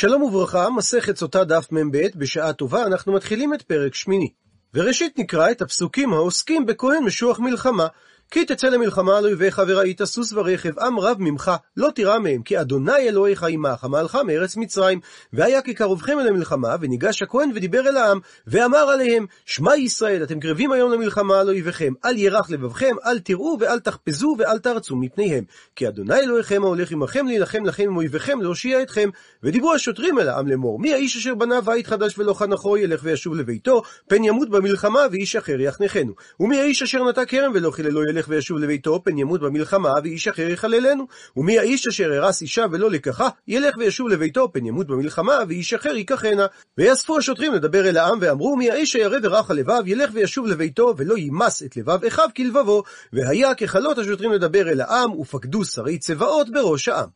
שלום וברכה, מסכת סוטה דף מ"ב, בשעה טובה אנחנו מתחילים את פרק שמיני. וראשית נקרא את הפסוקים העוסקים בכהן משוח מלחמה, כי תצא למלחמה על אויביך וראית סוס ורכב, עם רב ממך, לא תירא מהם, כי אדוני אלוהיך עמך, המהלך מארץ מצרים. והיה כי קרובכם אל המלחמה, וניגש הכהן ודיבר אל העם, ואמר עליהם, שמע ישראל, אתם קרבים היום למלחמה על אויביכם, אל ירח לבבכם, אל תיראו ואל תחפזו ואל תרצו מפניהם, כי אדוני אלוהיכם ההולך עמכם להילחם לכם עם אויביכם להושיע אתכם. ודיברו השוטרים אל העם לאמור, מי האיש אשר בנה בית חדש ולא חנכו, ילך וישוב לביתו, פן ימות במלחמה ואיש אחר יחנכנו. ומי האיש אשר נטע כרם ולא חיללו, ילך וישוב לביתו, פן ימות במלחמה ואיש אחר יחללנו. ומי האיש אשר הרס אישה ולא לקחה, ילך וישוב לביתו, פן ימות במלחמה ואיש אחר ייקחנה. ויאספו השוטרים לדבר אל העם ואמרו, מי האיש הירא ורך הלבב, ילך וישוב לביתו, ולא יימס את לבב אחיו כלבבו. והיה ככלות השוטרים לדבר אל העם, ופקדו שרי צבאות בראש העם.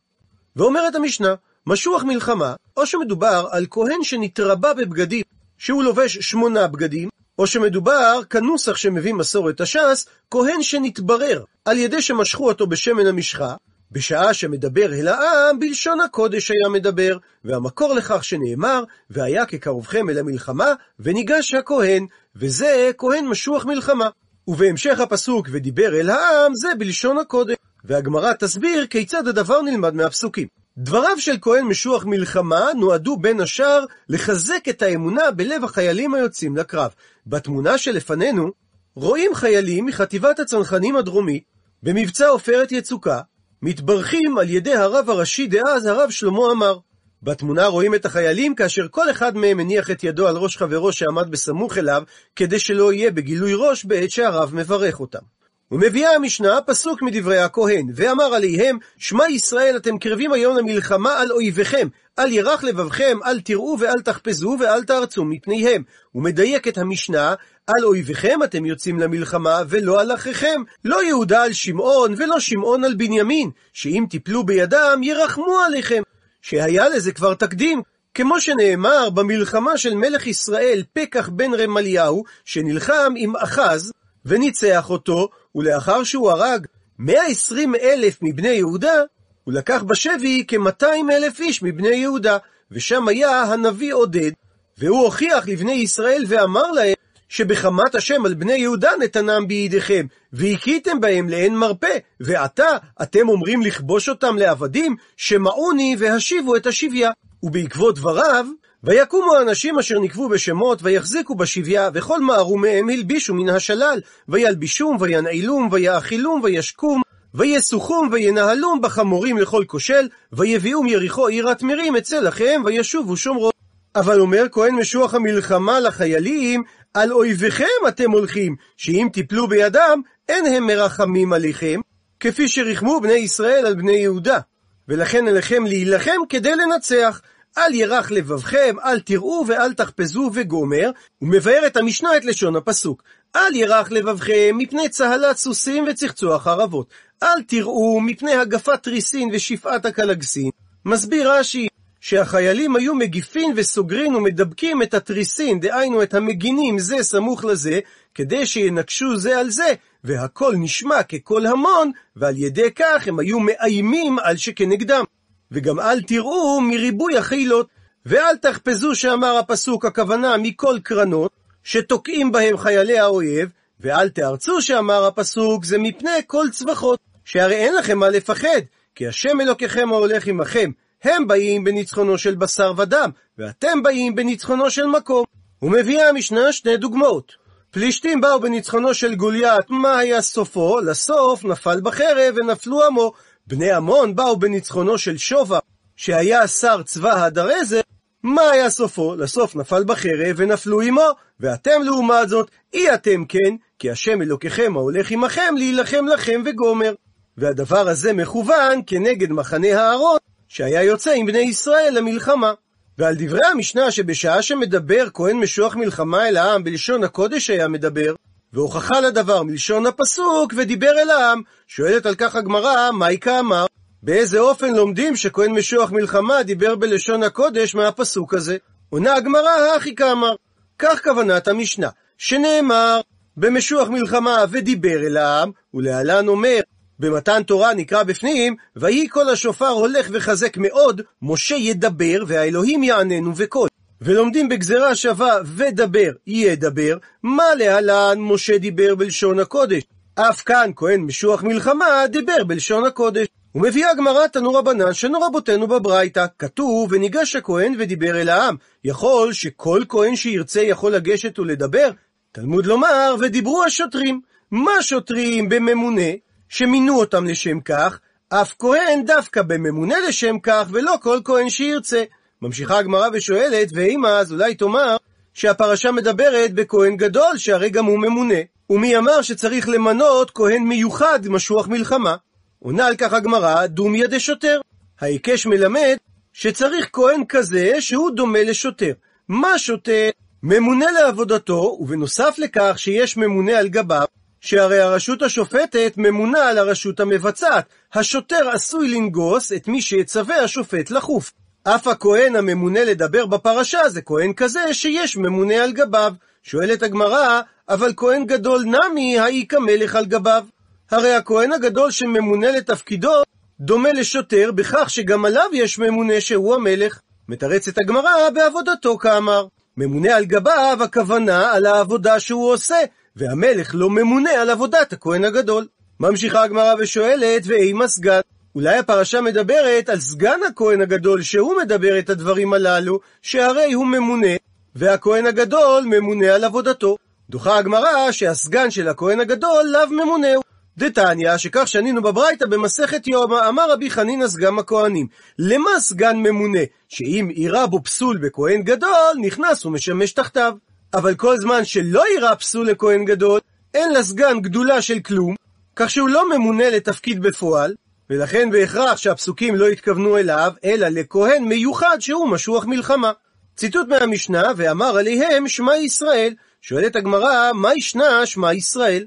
ואומרת המשנה, משוח מלחמה, או שמדובר על כהן שנתרבה בבגדים, שהוא לובש 8 בגדים, או שמדובר, כנוסח שמביא מסורת הש"ס, כהן שנתברר על ידי שמשכו אותו בשמן המשחה, בשעה שמדבר אל העם, בלשון הקודש היה מדבר, והמקור לכך שנאמר, והיה כקרובכם אל המלחמה, וניגש הכהן, וזה כהן משוח מלחמה. ובהמשך הפסוק, ודיבר אל העם, זה בלשון הקודש. והגמרא תסביר כיצד הדבר נלמד מהפסוקים. דבריו של כהן משוח מלחמה נועדו בין השאר לחזק את האמונה בלב החיילים היוצאים לקרב. בתמונה שלפנינו רואים חיילים מחטיבת הצנחנים הדרומית במבצע עופרת יצוקה, מתברכים על ידי הרב הראשי דאז, הרב שלמה אמר. בתמונה רואים את החיילים כאשר כל אחד מהם מניח את ידו על ראש חברו שעמד בסמוך אליו, כדי שלא יהיה בגילוי ראש בעת שהרב מברך אותם. ומביאה המשנה פסוק מדברי הכהן, ואמר עליהם, שמע ישראל, אתם קרבים היום למלחמה על אויביכם, אל ירח לבבכם, אל תראו ואל תחפזו ואל תרצו מפניהם. ומדייק את המשנה, על אויביכם אתם יוצאים למלחמה ולא על אחיכם, לא יהודה על שמעון ולא שמעון על בנימין, שאם תיפלו בידם ירחמו עליכם, שהיה לזה כבר תקדים. כמו שנאמר במלחמה של מלך ישראל פקח בן רמליהו, שנלחם עם אחז וניצח אותו, ולאחר שהוא הרג 120,000 מבני יהודה, הוא לקח בשבי כ200,000 איש מבני יהודה, ושם היה הנביא עודד, והוא הוכיח לבני ישראל ואמר להם, שבחמת השם על בני יהודה נתנם בידיכם, והכיתם בהם לאין מרפא, ועתה אתם אומרים לכבוש אותם לעבדים, שמעוני והשיבו את השביה. ובעקבות דבריו, ויקומו האנשים אשר נקבו בשמות, ויחזיקו בשביה, וכל מערומיהם הלבישו מן השלל, וילבישום, וינעילום, ויאכילום, וישקום, ויסוחום, וינהלום בחמורים לכל כושל, ויביאום יריחו עירת מרים אצל אחיהם, וישובו שומרו. אבל אומר כהן משוח המלחמה לחיילים, על אויביכם אתם הולכים, שאם תיפלו בידם, אין הם מרחמים עליכם, כפי שרחמו בני ישראל על בני יהודה. ולכן עליכם להילחם כדי לנצח, אל ירח לבבכם, אל תראו ואל תחפזו וגומר. ומבאר את המשנה את לשון הפסוק, אל ירח לבבכם מפני צהלת סוסים וצחצוח חרבות, אל תראו מפני הגפת ריסין ושפעת הקלגסין. מסביר רש"י שהחיילים היו מגיפין וסוגרין ומדבקים את התריסין, דהיינו את המגינים זה סמוך לזה, כדי שינקשו זה על זה, והכל נשמע ככל המון, ועל ידי כך הם היו מאיימים על שכנגדם. וגם אל תראו מריבוי החילות, ואל תחפזו שאמר הפסוק, הכוונה מכל קרנות, שתוקעים בהם חיילי האויב, ואל תארצו שאמר הפסוק, זה מפני כל צבחות, שהרי אין לכם מה לפחד, כי השם אלוקיכם ההולך עמכם, הם באים בניצחונו של בשר ודם, ואתם באים בניצחונו של מקום. ומביאה המשנה 2 דוגמאות. פלישתים באו בניצחונו של גוליית, מה היה סופו? לסוף נפל בחרב ונפלו עמו. בני עמון באו בניצחונו של שובה, שהיה שר צבא הדרזר, מה היה סופו? לסוף נפל בחרב ונפלו עמו. ואתם לעומת זאת, אי אתם כן, כי השם אלוקיכם ההולך עמכם להילחם לכם וגומר. והדבר הזה מכוון כנגד מחנה הארון, שהיה יוצא עם בני ישראל למלחמה. ועל דברי המשנה שבשעה שמדבר כהן משוח מלחמה אל העם, בלשון הקודש היה מדבר, והוכחה לדבר מלשון הפסוק, ודיבר אל העם. שואלת על כך הגמרא, מהי כאמר? באיזה אופן לומדים שכהן משוח מלחמה דיבר בלשון הקודש מהפסוק הזה? עונה הגמרא, הכי כאמר. כך כוונת המשנה, שנאמר, במשוח מלחמה ודיבר אל העם, ולהלן אומר, במתן תורה נקרא בפנים, ויהי כל השופר הולך וחזק מאוד, משה ידבר והאלוהים יעננו וכל. ולומדים בגזרה שווה ודבר ידבר, מה להלן משה דיבר בלשון הקודש. אף כאן כהן משוח מלחמה דיבר בלשון הקודש. ומביאה הגמרא תנו רבנן שנורא בותנו בברייתא, כתוב וניגש הכהן ודיבר אל העם. יכול שכל כהן שירצה יכול לגשת ולדבר? תלמוד לומר ודיברו השוטרים. מה שוטרים בממונה שמינו אותם לשם כך? אף כהן דווקא בממונה לשם כך ולא כל כהן שירצה. ממשיכה הגמרא ושואלת, ואימא אז אולי תאמר שהפרשה מדברת בכהן גדול שהרי גם הוא ממונה. ומי אמר שצריך למנות כהן מיוחד משוח מלחמה? עונה על כך הגמרא, דומיה דשוטר. ההיקש מלמד שצריך כהן כזה שהוא דומה לשוטר. מה שוטר? ממונה לעבודתו, ובנוסף לכך שיש ממונה על גביו, שהרי הרשות השופטת ממונה על הרשות המבצעת. השוטר עשוי לנגוס את מי שיצווה השופט לחוף. אף הכהן הממונה לדבר בפרשה זה כהן כזה שיש ממונה על גביו. שואלת הגמרא, אבל כהן גדול נמי האי כמלך על גביו. הרי הכהן הגדול שממונה לתפקידו דומה לשוטר בכך שגם עליו יש ממונה שהוא המלך. מתרצת הגמרא בעבודתו כאמר. ממונה על גביו הכוונה על העבודה שהוא עושה, והמלך לא ממונה על עבודת הכהן הגדול. ממשיכה הגמרא ושואלת, ואימא סגן. אולי הפרשה מדברת על סגן הכהן הגדול שהוא מדבר את הדברים הללו, שהרי הוא ממונה, והכהן הגדול ממונה על עבודתו. דוחה הגמרא שהסגן של הכהן הגדול לאו ממונהו. דתניא, שכך שנינו בברייתא במסכת יומא, אמר רבי חנינא סגן הכהנים, למה סגן ממונה? שאם אירע בו פסול בכהן גדול, נכנס ומשמש תחתיו. אבל כל זמן שלא אירע פסול לכהן גדול, אין לסגן גדולה של כלום, כך שהוא לא ממונה לתפקיד בפועל, ולכן בהכרח שהפסוקים לא התכוונו אליו, אלא לכהן מיוחד שהוא משוח מלחמה. ציטוט מהמשנה, ואמר עליהם שמע ישראל. שואלת הגמרא, מה ישנה שמע ישראל?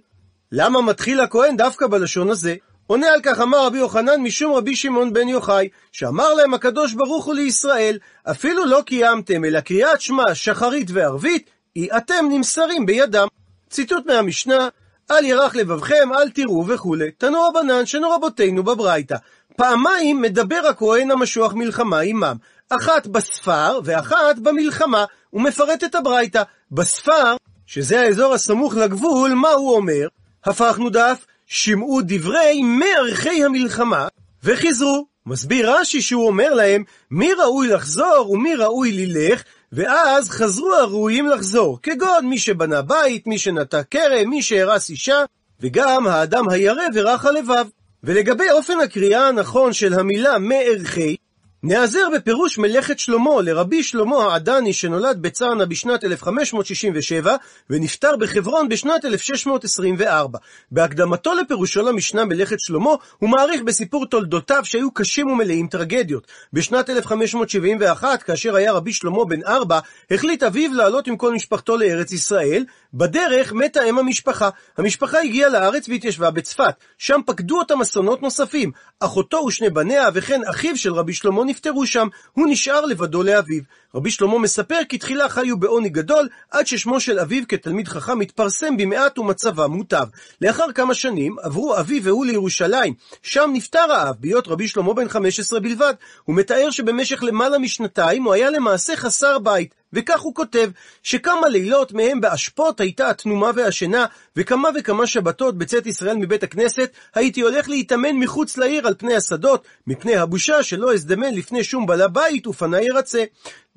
למה מתחיל הכהן דווקא בלשון הזה? עונה על כך אמר רבי יוחנן משום רבי שמעון בן יוחאי, שאמר להם הקדוש ברוך הוא לישראל, אפילו לא קיימתם אלא קריאת שמע שחרית וערבית, אתם נמסרים בידם. ציטוט מהמשנה, אל ירח לבבכם, אל תראו וכו'. תנו רבנן שנורא בותינו בברייתא. פעמיים מדבר הכהן המשוח מלחמה עמם, אחת בספר ואחת במלחמה, ומפרט את הברייתא. בספר, שזה האזור הסמוך לגבול, מה הוא אומר? הפכנו דף, שמעו דברי מערכי המלחמה וחזרו. מסביר רש"י שהוא אומר להם מי ראוי לחזור ומי ראוי ללך, ואז חזרו הראויים לחזור, כגון מי שבנה בית, מי שנטע כרם, מי שהרס אישה, וגם האדם הירא ורך הלבב. ולגבי אופן הקריאה הנכון של המילה מערכי, נעזר בפירוש מלכת שלמה לרבי שלמה העדני, שנולד בצרנה בשנת 1567 ונפטר בחברון בשנת 1624. בהקדמתו לפירושו למשנה מלכת שלמה הוא מעריך בסיפור תולדותיו שהיו קשים ומלאים טרגדיות. בשנת 1571, כאשר היה רבי שלמה בן 4, החליט אביו לעלות עם כל משפחתו לארץ ישראל. בדרך מתה אם המשפחה. המשפחה הגיעה לארץ והתיישבה בצפת. שם פקדו אותם אסונות נוספים. אחותו ושני בניה וכן אחיו של רבי שלמה נפטרו שם, הוא נשאר לבדו לאביו. רבי שלמה מספר כי תחילה חיו בעוני גדול, עד ששמו של אביו כתלמיד חכם התפרסם במעט ומצבה מוטב. לאחר כמה שנים עברו אביו והוא לירושלים, שם נפטר האב בהיות רבי שלמה בן 15 בלבד. הוא מתאר שבמשך למעלה משנתיים הוא היה למעשה חסר בית, וכך הוא כותב שכמה לילות מהם באשפות הייתה התנומה והשינה, וכמה וכמה שבתות בצאת ישראל מבית הכנסת הייתי הולך להתאמן מחוץ לעיר על פני השדות, מפני הבושה שלא הזדמן לפני שום בעל הבית ופני ירצה.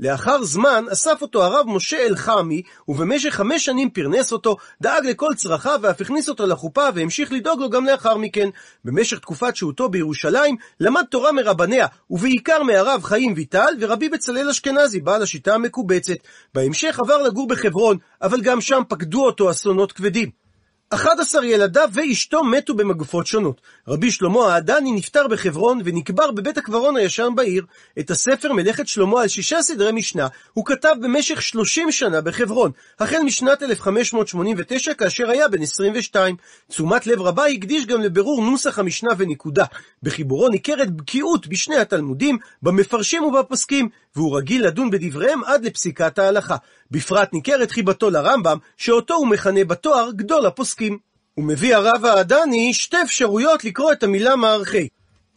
לאחר זמן אסף אותו הרב משה אל חמי, ובמשך 5 שנים פרנס אותו, דאג לכל צרכיו ואף הכניס אותו לחופה, והמשיך לדאוג לו גם לאחר מכן. במשך תקופת שהותו בירושלים למד תורה מרבניה, ובעיקר מהרב חיים ויטל ורבי בצלאל אשכנזי בעל השיטה המקובצת. בהמשך עבר לגור בחברון, אבל גם שם פקדו אותו אסונות כבדים. 11 ילדיו ואשתו מתו במגפות שונות. רבי שלמה העדני נפטר בחברון ונקבר בבית הקברון הישן בעיר. את הספר מלכת שלמה על 6 סדרי משנה הוא כתב במשך 30 שנה בחברון, החל משנת 1589 כאשר היה בן 22. תשומת לב רבה הקדיש גם לבירור נוסח המשנה ונקודה. בחיבורו ניכרת בקיאות בשני התלמודים, במפרשים ובפוסקים, והוא רגיל לדון בדבריהם עד לפסיקת ההלכה. בפרט ניכרת חיבתו לרמב"ם, שאותו הוא מכנה בתואר גדול הפוסקים. ומביא הרב העדני שתי אפשרויות לקרוא את המילה מערכי.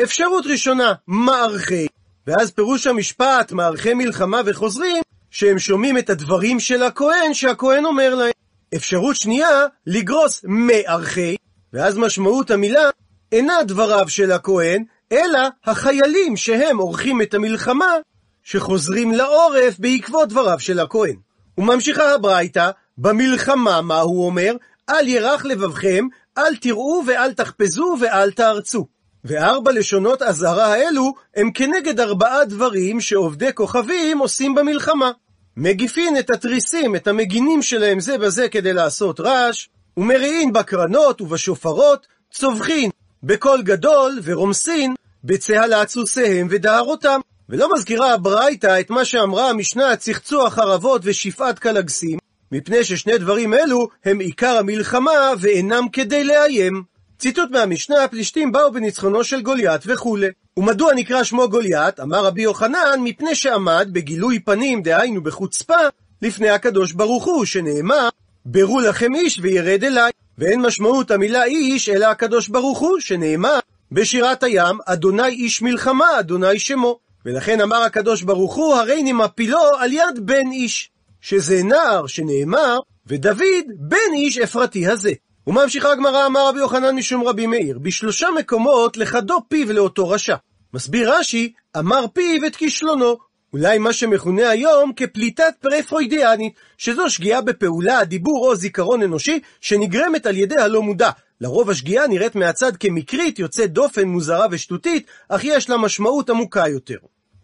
אפשרות ראשונה, מערכי, ואז פירוש המשפט, מערכי מלחמה וחוזרים, שהם שומעים את הדברים של הכהן שהכהן אומר להם. אפשרות שנייה, לגרוס מערכי, ואז משמעות המילה אינה דבריו של הכהן, אלא החיילים שהם עורכים את המלחמה, שחוזרים לעורף בעקבות דבריו של הכהן. וממשיכה הברייתא, במלחמה מה הוא אומר? אל ירח לבבכם, אל תראו ואל תחפזו ואל תארצו. וארבע לשונות אזהרה האלו הם כנגד ארבעה דברים שעובדי כוכבים עושים במלחמה. מגיפין את התריסים, את המגינים שלהם זה בזה כדי לעשות רעש, ומריעין בקרנות ובשופרות, צווחין בקול גדול ורומסין בצהלת סוסיהם ודהרותם. ולא מזכירה הברייתא את מה שאמרה המשנה, צחצוח חרבות ושפעת קלגסים, מפני ששני דברים אלו הם עיקר המלחמה ואינם כדי לאיים. ציטוט מהמשנה, הפלישתים באו בניצחונו של גוליית וכו'. ומדוע נקרא שמו גוליית? אמר רבי יוחנן, מפני שעמד בגילוי פנים, דהיינו בחוצפה, לפני הקדוש ברוך הוא, שנאמר, ברו לכם איש וירד אליי. ואין משמעות המילה איש אלא הקדוש ברוך הוא, שנאמר בשירת הים, אדוני איש מלחמה, אדוני שמו. ולכן אמר הקדוש ברוך הוא, הרי נמפילו על יד בן איש, שזה נער, שנאמר ודוד בן איש אפרתי הזה. וממשיכה הגמרא, אמר רבי יוחנן משום רבי מאיר, בשלושה מקומות לחדו פיו לאותו רשע. מסביר רש"י, אמר פיו את כישלונו, אולי מה שמכונה היום כפליטת פרפרוידיאנית, שזו שגיאה בפעולה, דיבור או זיכרון אנושי שנגרמת על ידי הלא מודע. לרוב השגיאה נראית מהצד כמקרית, יוצאת דופן, מוזרה ושטותית, אך יש לה משמעות עמוקה יותר.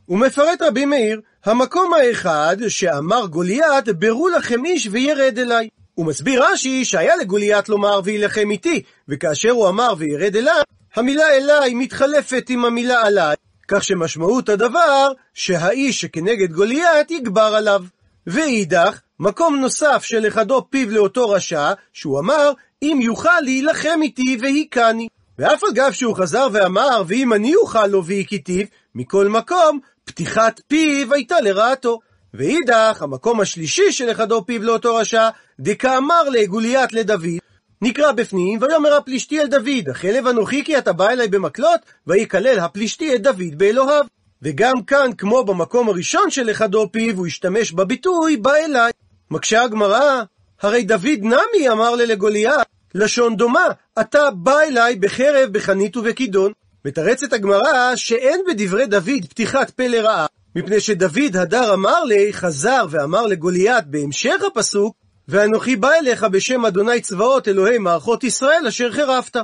ומפרט רבי מאיר, המקום האחד שאמר גוליית, ברו לכם איש וירד אליי. הוא מסביר רש"י שהיה לגוליית לומר וילחם איתי, וכאשר הוא אמר וירד אליי, המילה אליי מתחלפת עם המילה עליי, כך שמשמעות הדבר שהאיש שכנגד גוליית יגבר עליו. ואידך, מקום נוסף שלחדו פיו לאותו רשע, שהוא אמר, אם יוכל להילחם איתי והיכני. ואף אגב שהוא חזר ואמר, ואם אני אוכל לו והיכיתיו, מכל מקום, פתיחת פיו הייתה לרעתו. ואידך, המקום השלישי שלחדו פיו לאותו רשע, דקה אמר לגוליית לדוד, נקרא בפנים, ויאמר הפלישתי אל דוד, החלב אנוכי כי אתה בא אליי במקלות, ויקלל הפלישתי את דוד באלוהיו. וגם כאן, כמו במקום הראשון שלחדו פיו, הוא השתמש בביטוי, בא אליי. מקשה הגמרא, הרי דוד נמי אמר לגוליית, לשון דומה, אתה בא אליי בחרב, בחנית ובכידון. מתרצת הגמרא, שאין בדברי דוד פתיחת פה לרעה, מפני שדוד הדר אמר לי, חזר ואמר לגוליית בהמשך הפסוק, ואנוכי בא אליך בשם אדוני צבאות אלוהי מערכות ישראל אשר חרפת.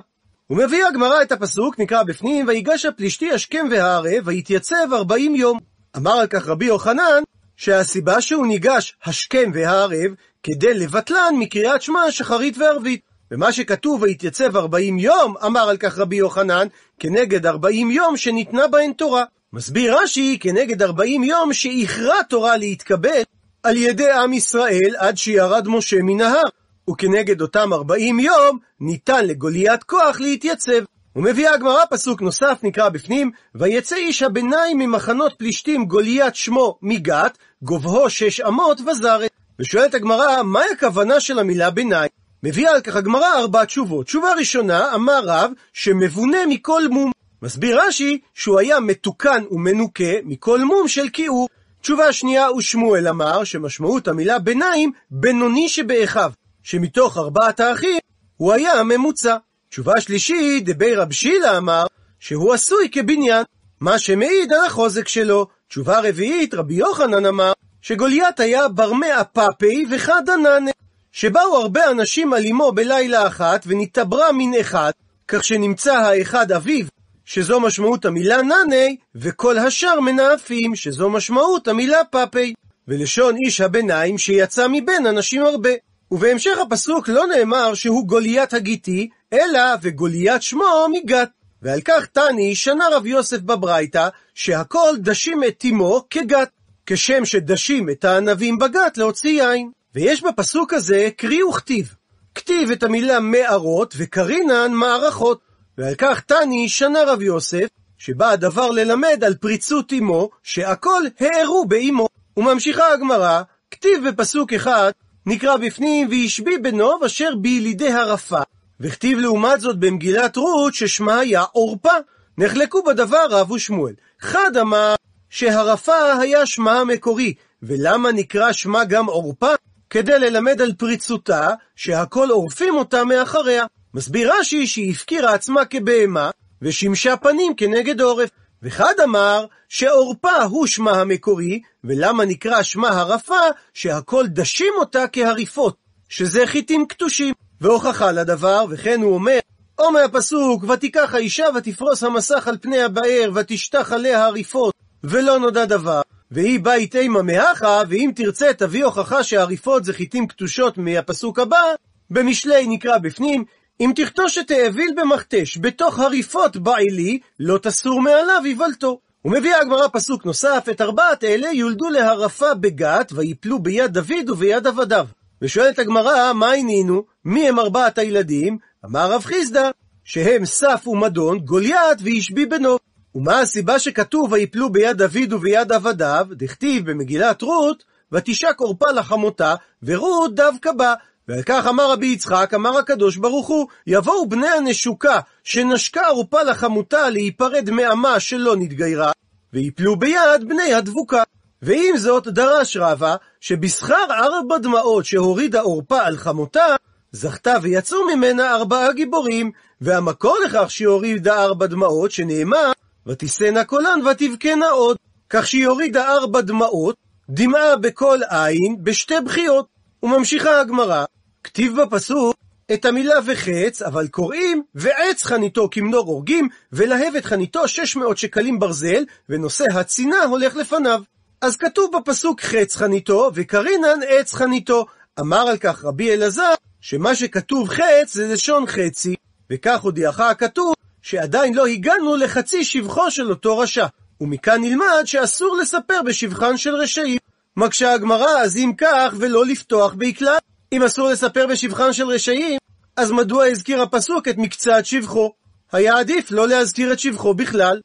ומביא הגמרא את הפסוק, נקרא בפנים, ויגש הפלישתי השכם והערב, והתייצב 40 יום. אמר על כך רבי יוחנן, שהסיבה שהוא ניגש השכם והערב, כדי לבטלן מקריאת שמע שחרית וערבית. ומה שכתוב והתייצב 40 יום, אמר על כך רבי יוחנן, כנגד 40 יום שניתנה בהן תורה. מסביר רש"י, כנגד 40 יום שאיחרה תורה להתקבל, על ידי עם ישראל עד שירד משה מן ההר, וכנגד אותם 40 יום ניתן לגוליית כוח להתייצב. ומביאה הגמרא פסוק נוסף, נקרא בפנים, ויצא איש הביניים ממחנות פלישתים גוליית שמו מגת, גובהו 6 אמות וזרת. ושואלת הגמרא, מהי הכוונה של המילה ביניים? מביאה על כך הגמרא 4 תשובות. תשובה ראשונה, אמר רב שמבונה מכל מום. מסביר רש"י שהוא היה מתוקן ומנוקה מכל מום של כיעור. תשובה שנייה, ושמואל אמר שמשמעות המילה ביניים בינוני שבאחיו, שמתוך 4 האחים הוא היה הממוצע. תשובה שלישית, דבי רב שילה אמר שהוא עשוי כבניין, מה שמעיד על החוזק שלו. תשובה רביעית, רבי יוחנן אמר שגוליית היה ברמה הפאפי וחדננה, שבאו הרבה אנשים על אמו בלילה אחת ונתעברה מן אחד, כך שנמצא האחד אביו, שזו משמעות המילה נני, וכל השאר מנאפים, שזו משמעות המילה פאפי, ולשון איש הביניים שיצא מבין אנשים הרבה. ובהמשך הפסוק לא נאמר שהוא גוליית הגיתי, אלא וגוליית שמו מגת. ועל כך תני שנה רב יוסף בברייתא, שהכל דשים את תימו כגת, כשם שדשים את הענבים בגת להוציא יין. ויש בפסוק הזה קריא וכתיב, כתיב את המילה מערות וקרינן מערכות. ועל כך תני שנה רב יוסף, שבא הדבר ללמד על פריצות אמו, שהכל הערו באמו. וממשיכה הגמרא, כתיב בפסוק 1, נקרא בפנים, וישבי בנו אשר בילידי הרפה, וכתיב לעומת זאת במגילת רות ששמה היה עורפה. נחלקו בדבר רב ושמואל. אחד אמר שהרפה היה שמה המקורי, ולמה נקרא שמה גם עורפה? כדי ללמד על פריצותה שהכל עורפים אותה מאחריה. מסביר רש"י שהיא הפקירה עצמה כבהמה ושימשה פנים כנגד עורף. וחד אמר שעורפה הוא שמה המקורי, ולמה נקרא שמה הרפה שהכל דשים אותה כהריפות, שזה חיטים קטושים. והוכחה לדבר, וכן הוא אומר, או מהפסוק, ותיקח האישה ותפרוס המסך על פני הבאר ותשטח עליה הריפות, ולא נודע דבר. והיא בית אימה מהכה, ואם תרצה תביא הוכחה שהריפות זה חיטים קטושות מהפסוק הבא, במשלי נקרא בפנים, אם תכתוש את האביל במכתש בתוך הריפות בעילי, לא תסור מעליו יבלתו. ומביאה הגמרא פסוק נוסף, את ארבעת אלה יולדו להרפה בגת, ויפלו ביד דוד וביד עבדיו. ושואלת הגמרא, מה עינינו? מי הם ארבעת הילדים? אמר רב חיזדה, שהם סף ומדון, גוליית וישבי בנו. ומה הסיבה שכתוב ויפלו ביד דוד וביד עבדיו? דכתיב במגילת רות, ותשק עורפה לחמותה, ורות דווקא בה. ועל כך אמר רבי יצחק, אמר הקדוש ברוך הוא, יבואו בני הנשוקה שנשקה עורפה לחמותה להיפרד מעמה שלא נתגיירה, ויפלו ביד בני הדבוקה. ועם זאת דרש רבה שבשכר 4 דמעות שהורידה עורפה על חמותה, זכתה ויצאו ממנה 4 גיבורים, והמקור לכך שהורידה 4 דמעות שנאמר, ותישנה קולן ותבכנה עוד, כך שהיא הורידה 4 דמעות, דמעה בכל עין, בשתי בחיות. וממשיכה הגמרא, כתיב בפסוק את המילה וחץ, אבל קוראים ועץ חניתו כמנור הורגים, ולהבת חניתו 600 שקלים ברזל, ונושא הצינה הולך לפניו. אז כתוב בפסוק חץ חניתו, וקרינן עץ חניתו. אמר על כך רבי אלעזר, שמה שכתוב חץ זה לשון חצי, וכך הודיעך הכתוב, שעדיין לא הגענו לחצי שבחו של אותו רשע, ומכאן נלמד שאסור לספר בשבחן של רשעים. מקשה הגמרא, אז אם כך ולא לפתוח בעקלה, אם אסור לספר בשבחן של רשעים, אז מדוע הזכיר הפסוק את מקצת שבחו? היה עדיף לא להזכיר את שבחו בכלל.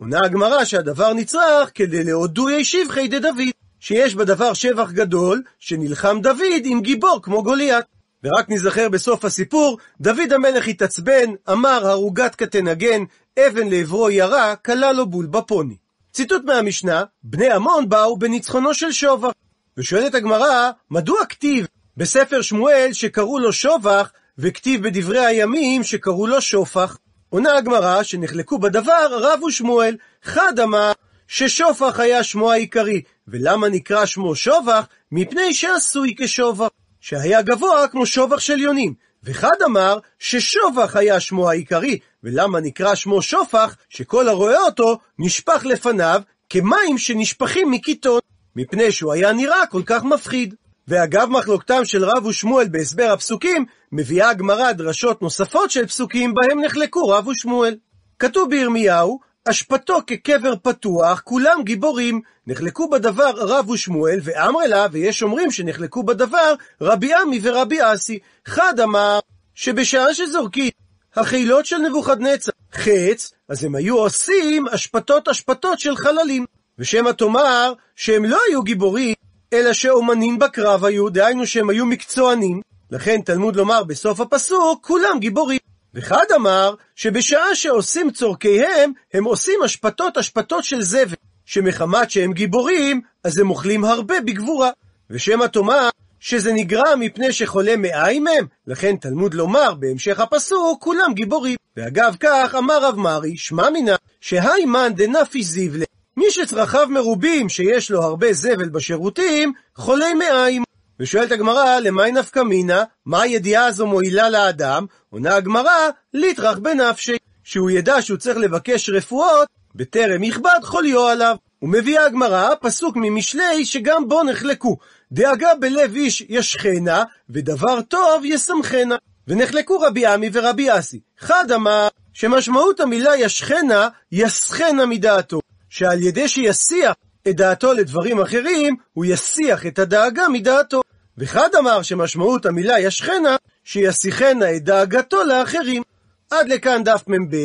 עונה הגמרא שהדבר נצרך כדי להודוי שבחי דוד, שיש בדבר שבח גדול שנלחם דוד עם גיבור כמו גוליית. ורק נזכר בסוף הסיפור, דוד המלך התעצבן, אמר הרוגת כתנגן, אבן לעברו ירה, קלה לו בול בפוני. ציטוט מהמשנה, בני עמון באו בניצחונו של שובח. ושואלת הגמרא, מדוע כתיב בספר שמואל שקראו לו שובח, וכתיב בדברי הימים שקראו לו שופח? עונה הגמרא שנחלקו בדבר רב ושמואל. חד אמר ששופח היה שמו העיקרי, ולמה נקרא שמו שובח? מפני שעשוי כשובח, שהיה גבוה כמו שובח של יונים. וחד אמר ששובח היה שמו העיקרי, ולמה נקרא שמו שופח? שכל הרואה אותו נשפך לפניו כמים שנשפכים מקיטון, מפני שהוא היה נראה כל כך מפחיד. ואגב מחלוקתם של רב ושמואל בהסבר הפסוקים, מביאה הגמרא דרשות נוספות של פסוקים בהם נחלקו רב ושמואל. כתוב בירמיהו, אשפתו כקבר פתוח, כולם גיבורים. נחלקו בדבר רב ושמואל ואמרלה, ויש אומרים שנחלקו בדבר רבי עמי ורבי אסי. חד אמר שבשעה שזורקים החילות של נבוכדנצר חץ, אז הם היו עושים אשפתות של חללים, ושמה תאמר שהם לא היו גיבורים, אלא שאומנים בקרב היו, דהיינו שהם היו מקצוענים, לכן תלמוד לומר בסוף הפסוק כולם גיבורים. וחד אמר שבשעה שעושים צורכיהם, הם עושים אשפתות של זבל, שמחמת שהם גיבורים, אז הם אוכלים הרבה בגבורה. ושמה תאמר שזה נגרע מפני שחולה מאיים הם, לכן תלמוד לומר בהמשך הפסוק כולם גיבורים. ואגב כך אמר רב מרי, שמע מינה שהיימן דנפיש זבלה, מי שצרכיו מרובים שיש לו הרבה זבל בשירותים, חולה מאיים. ושואלת הגמרא, למאי נפקא מינה? מה הידיעה הזו מועילה לאדם? עונה הגמרא, ליטרח בנפשי, שהוא ידע שהוא צריך לבקש רפואות בטרם יכבד חוליו עליו. ומביאה הגמרא פסוק ממשלי שגם בו נחלקו, דאגה בלב איש ישכנה, ודבר טוב ישמחנה. ונחלקו רבי עמי ורבי אסי. חד אמר שמשמעות המילה ישכנה, יסכנה מדעתו, שעל ידי שיסיח את דעתו לדברים אחרים, הוא יסיח את הדאגה מדעתו. וחד אמר שמשמעות המילה ישכנה, שיסיחנה את דאגתו לאחרים. עד לכאן דף מ"ב.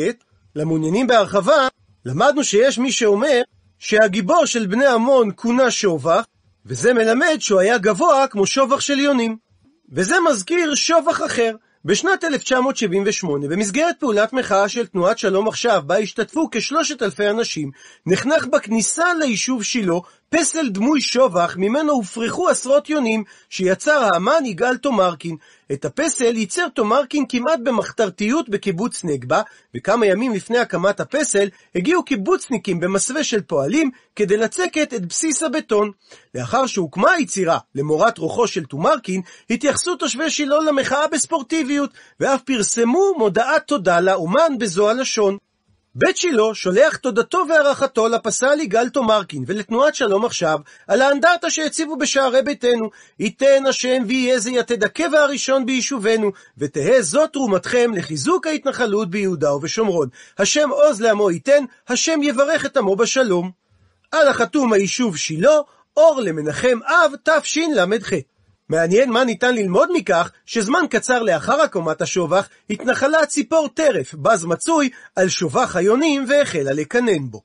למעוניינים בהרחבה, למדנו שיש מי שאומר שהגיבור של בני עמון כונה שובח, וזה מלמד שהוא היה גבוה כמו שובח של יונים. וזה מזכיר שובח אחר, בשנת 1978, במסגרת פעולת מחאה של תנועת שלום עכשיו, בה השתתפו כ3,000 אנשים, נחנך בכניסה ליישוב שילו פסל דמוי שובח, ממנו הופרחו עשרות יונים, שיצר האמן יגאל תומרקין. את הפסל ייצר תומרקין כמעט במחתרתיות בקיבוץ נגבה, וכמה ימים לפני הקמת הפסל, הגיעו קיבוצניקים במסווה של פועלים, כדי לצקת את בסיס הבטון. לאחר שהוקמה היצירה, למורת רוחו של תומרקין, התייחסו תושבי שילו למחאה בספורטיביות, ואף פרסמו מודעת תודה לאומן בזו הלשון. בית שילו שולח תודתו והערכתו לפסל יגאל תומרקין ולתנועת שלום עכשיו על האנדרטה שהציבו בשערי ביתנו. ייתן השם ויהיה זה יתד הקבע הראשון ביישובנו, ותהא זאת תרומתכם לחיזוק ההתנחלות ביהודה ובשומרון. השם עוז לעמו ייתן, השם יברך את עמו בשלום. על החתום היישוב שילו, אור למנחם אב תשל"ח. מעניין מה ניתן ללמוד מכך, שזמן קצר לאחר הקמת השובח, התנחלה ציפור טרף, בז מצוי, על שובח היונים והחלה לקנן בו.